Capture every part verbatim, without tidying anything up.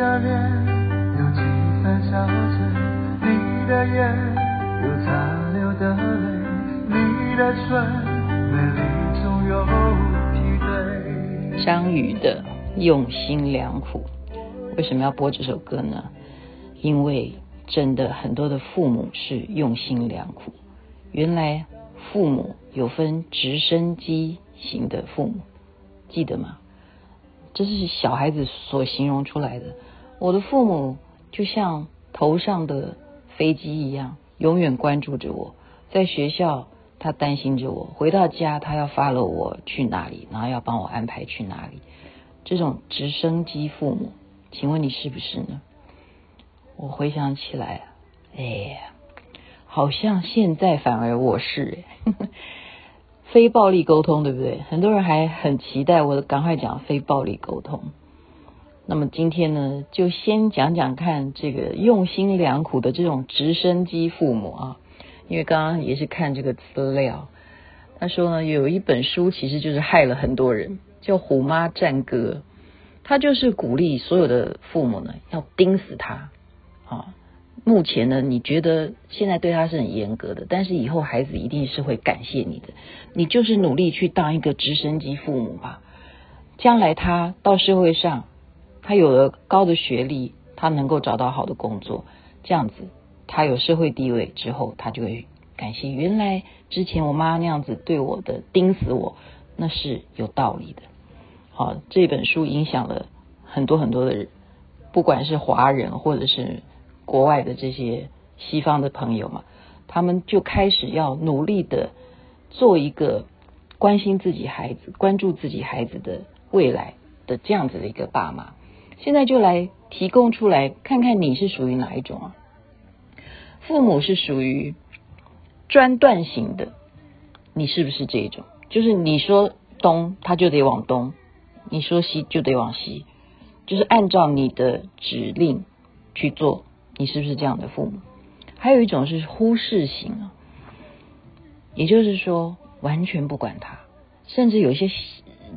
的脸有几番笑着，你的眼有残留的泪，你的唇美丽中有疲惫。张宇的用心良苦，为什么要播这首歌呢？因为真的很多的父母是用心良苦。原来父母有分直升机型的父母，记得吗？这是小孩子所形容出来的。我的父母就像头上的飞机一样，永远关注着我。在学校他担心着我，回到家他要 follow 我去哪里，然后要帮我安排去哪里。这种直升机父母，请问你是不是呢？我回想起来，哎呀，好像现在反而我是呵呵非暴力沟通，对不对？很多人还很期待我赶快讲非暴力沟通。那么今天呢，就先讲讲看这个用心良苦的这种直升机父母啊。因为刚刚也是看这个资料，他说呢，有一本书其实就是害了很多人，叫《虎妈战歌》，他就是鼓励所有的父母呢要盯死他啊。目前呢，你觉得现在对他是很严格的，但是以后孩子一定是会感谢你的。你就是努力去当一个直升机父母吧，将来他到社会上，他有了高的学历，他能够找到好的工作，这样子他有社会地位之后，他就会感谢原来之前我妈那样子对我的盯死我，那是有道理的。好，这本书影响了很多很多的人，不管是华人或者是国外的这些西方的朋友嘛，他们就开始要努力的做一个关心自己孩子、关注自己孩子的未来的这样子的一个爸妈。现在就来提供出来，看看你是属于哪一种啊？父母是属于专断型的，你是不是这一种？就是你说东，他就得往东；你说西，就得往西，就是按照你的指令去做。你是不是这样的父母？还有一种是忽视型啊，也就是说完全不管他，甚至有些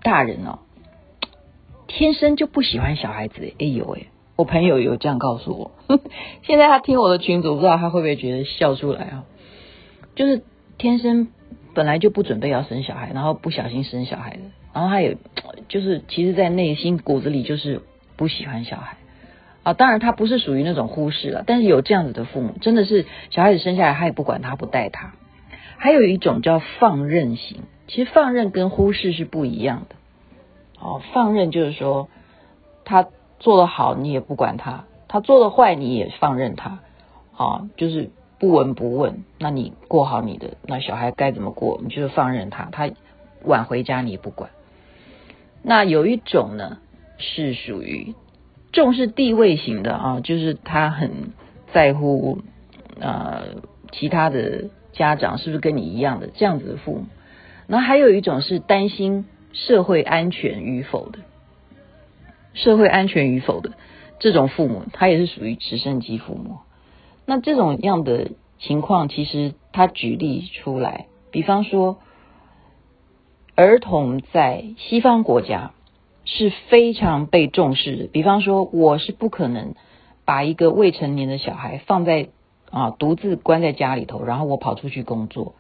大人哦，天生就不喜欢小孩子。哎呦哎，我朋友有这样告诉我，呵呵现在他听我的群组，不知道他会不会觉得笑出来啊？就是天生本来就不准备要生小孩，然后不小心生小孩的，然后他也就是其实在内心骨子里就是不喜欢小孩。啊，当然他不是属于那种忽视了，但是有这样子的父母，真的是小孩子生下来他也不管他，不带他。还有一种叫放任型，其实放任跟忽视是不一样的。哦，放任就是说他做得好你也不管他，他做得坏你也放任他，哦，就是不闻不问。那你过好你的，那小孩该怎么过，你就是放任他，他晚回家你也不管。那有一种呢是属于重视地位型的啊，就是他很在乎呃其他的家长是不是跟你一样的这样子的父母。然后还有一种是担心社会安全与否的，社会安全与否的这种父母，他也是属于直升机父母。那这种样的情况，其实他举例出来，比方说儿童在西方国家是非常被重视的。比方说我是不可能把一个未成年的小孩放在啊独自关在家里头，然后我跑出去工作。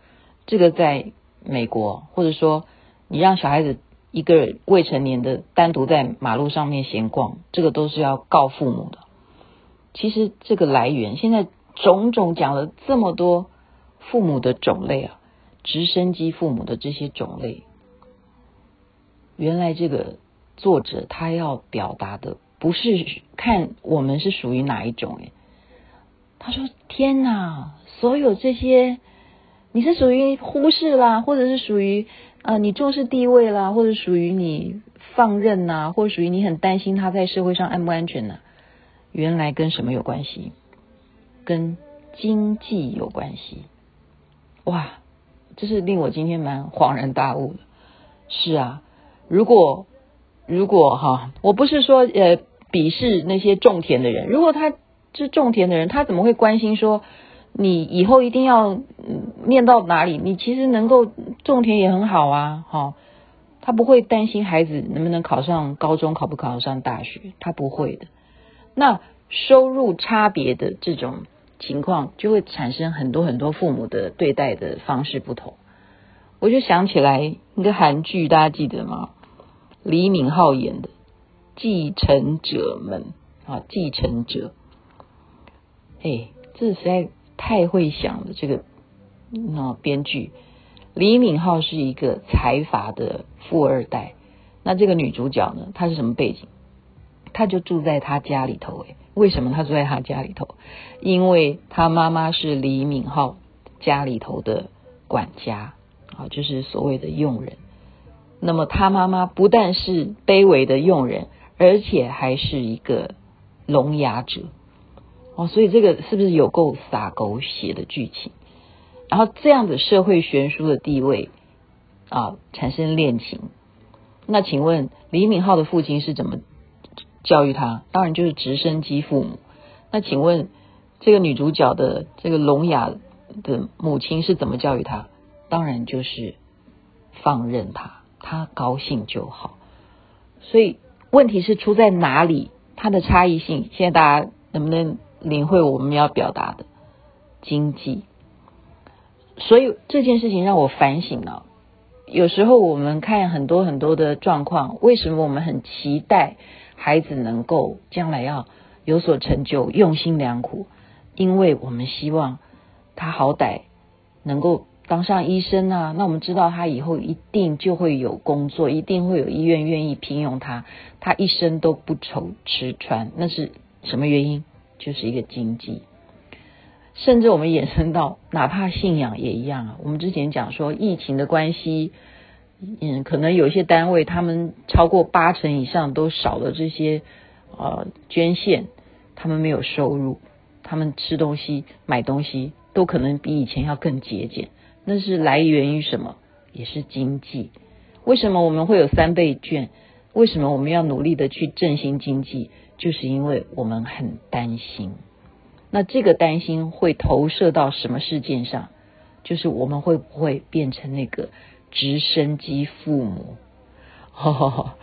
这个在美国，或者说你让小孩子一个未成年的单独在马路上面闲逛，这个都是要告父母的。其实这个来源，现在种种讲了这么多父母的种类啊，直升机父母的这些种类，原来这个作者他要表达的不是看我们是属于哪一种。他说天哪，所有这些你是属于忽视啦，或者是属于呃你重视地位啦，或者属于你放任啦，或者属于你很担心他在社会上安不安全啦，原来跟什么有关系？跟经济有关系。哇，这是令我今天蛮恍然大悟的。是啊，如果如果哈，我不是说呃鄙视那些种田的人，如果他是种田的人，他怎么会关心说你以后一定要念到哪里？你其实能够种田也很好啊，哈、哦，他不会担心孩子能不能考上高中，考不考上大学，他不会的。那收入差别的这种情况，就会产生很多很多父母的对待的方式不同。我就想起来那个韩剧，大家记得吗？李敏镐演的《继承者们》啊，继承者，哎，这实在太会想了，这个那编剧。李敏镐是一个财阀的富二代，那这个女主角呢，她是什么背景？她就住在她家里头。哎，为什么她住在她家里头？因为她妈妈是李敏镐家里头的管家啊，就是所谓的佣人。那么她妈妈不但是卑微的佣人，而且还是一个聋哑者哦，所以这个是不是有够洒狗血的剧情？然后这样的社会悬殊的地位啊，产生恋情。那请问李敏镐的父亲是怎么教育他？当然就是直升机父母。那请问这个女主角的这个聋哑的母亲是怎么教育他？当然就是放任他，他高兴就好。所以问题是出在哪里？它的差异性，现在大家能不能领会我们要表达的经济？所以这件事情让我反省了，有时候我们看很多很多的状况，为什么我们很期待孩子能够将来要有所成就，用心良苦？因为我们希望他好歹能够当上医生啊，那我们知道他以后一定就会有工作，一定会有医院愿意聘用他，他一生都不愁吃穿，那是什么原因？就是一个经济。甚至我们衍生到哪怕信仰也一样啊。我们之前讲说疫情的关系，嗯，可能有些单位他们超过八成以上都少了这些呃捐献，他们没有收入，他们吃东西买东西都可能比以前要更节俭，那是来源于什么？也是经济。为什么我们会有三倍券？为什么我们要努力的去振兴经济？就是因为我们很担心。那这个担心会投射到什么事件上？就是我们会不会变成那个直升机父母？哦，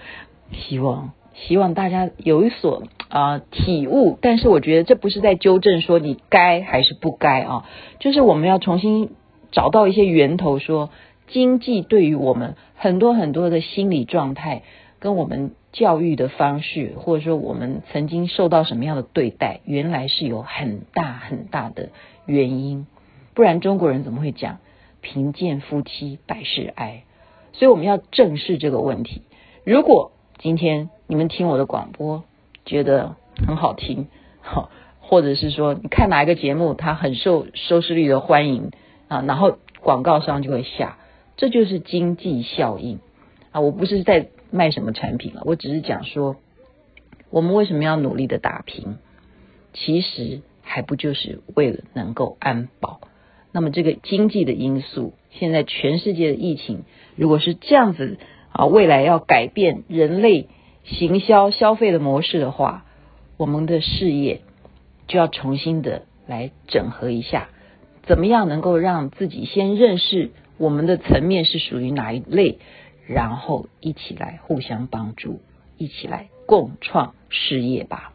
希望希望大家有所啊、呃、体悟。但是我觉得这不是在纠正说你该还是不该啊，就是我们要重新找到一些源头，说经济对于我们很多很多的心理状态，跟我们教育的方式，或者说我们曾经受到什么样的对待，原来是有很大很大的原因。不然中国人怎么会讲贫贱夫妻百事哀？所以我们要正视这个问题。如果今天你们听我的广播觉得很好听，或者是说你看哪一个节目它很受收视率的欢迎啊，然后广告商就会下，这就是经济效应啊！我不是在卖什么产品了，我只是讲说我们为什么要努力的打拼，其实还不就是为了能够安保。那么这个经济的因素，现在全世界的疫情如果是这样子啊，未来要改变人类行销消费的模式的话，我们的事业就要重新的来整合一下，怎么样能够让自己先认识我们的层面是属于哪一类，然后一起来互相帮助，一起来共创事业吧。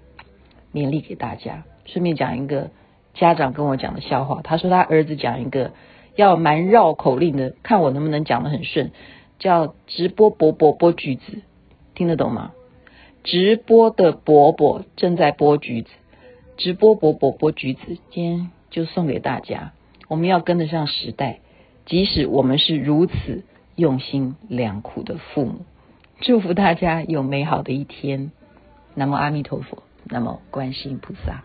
勉励给大家。顺便讲一个家长跟我讲的笑话，他说他儿子讲一个要蛮绕口令的，看我能不能讲得很顺，叫直播伯伯剥橘子，听得懂吗？直播的伯伯正在剥橘子，直播伯伯剥橘子，今天就送给大家。我们要跟得上时代，即使我们是如此用心良苦的父母。祝福大家有美好的一天。南无阿弥陀佛，南无观世音菩萨。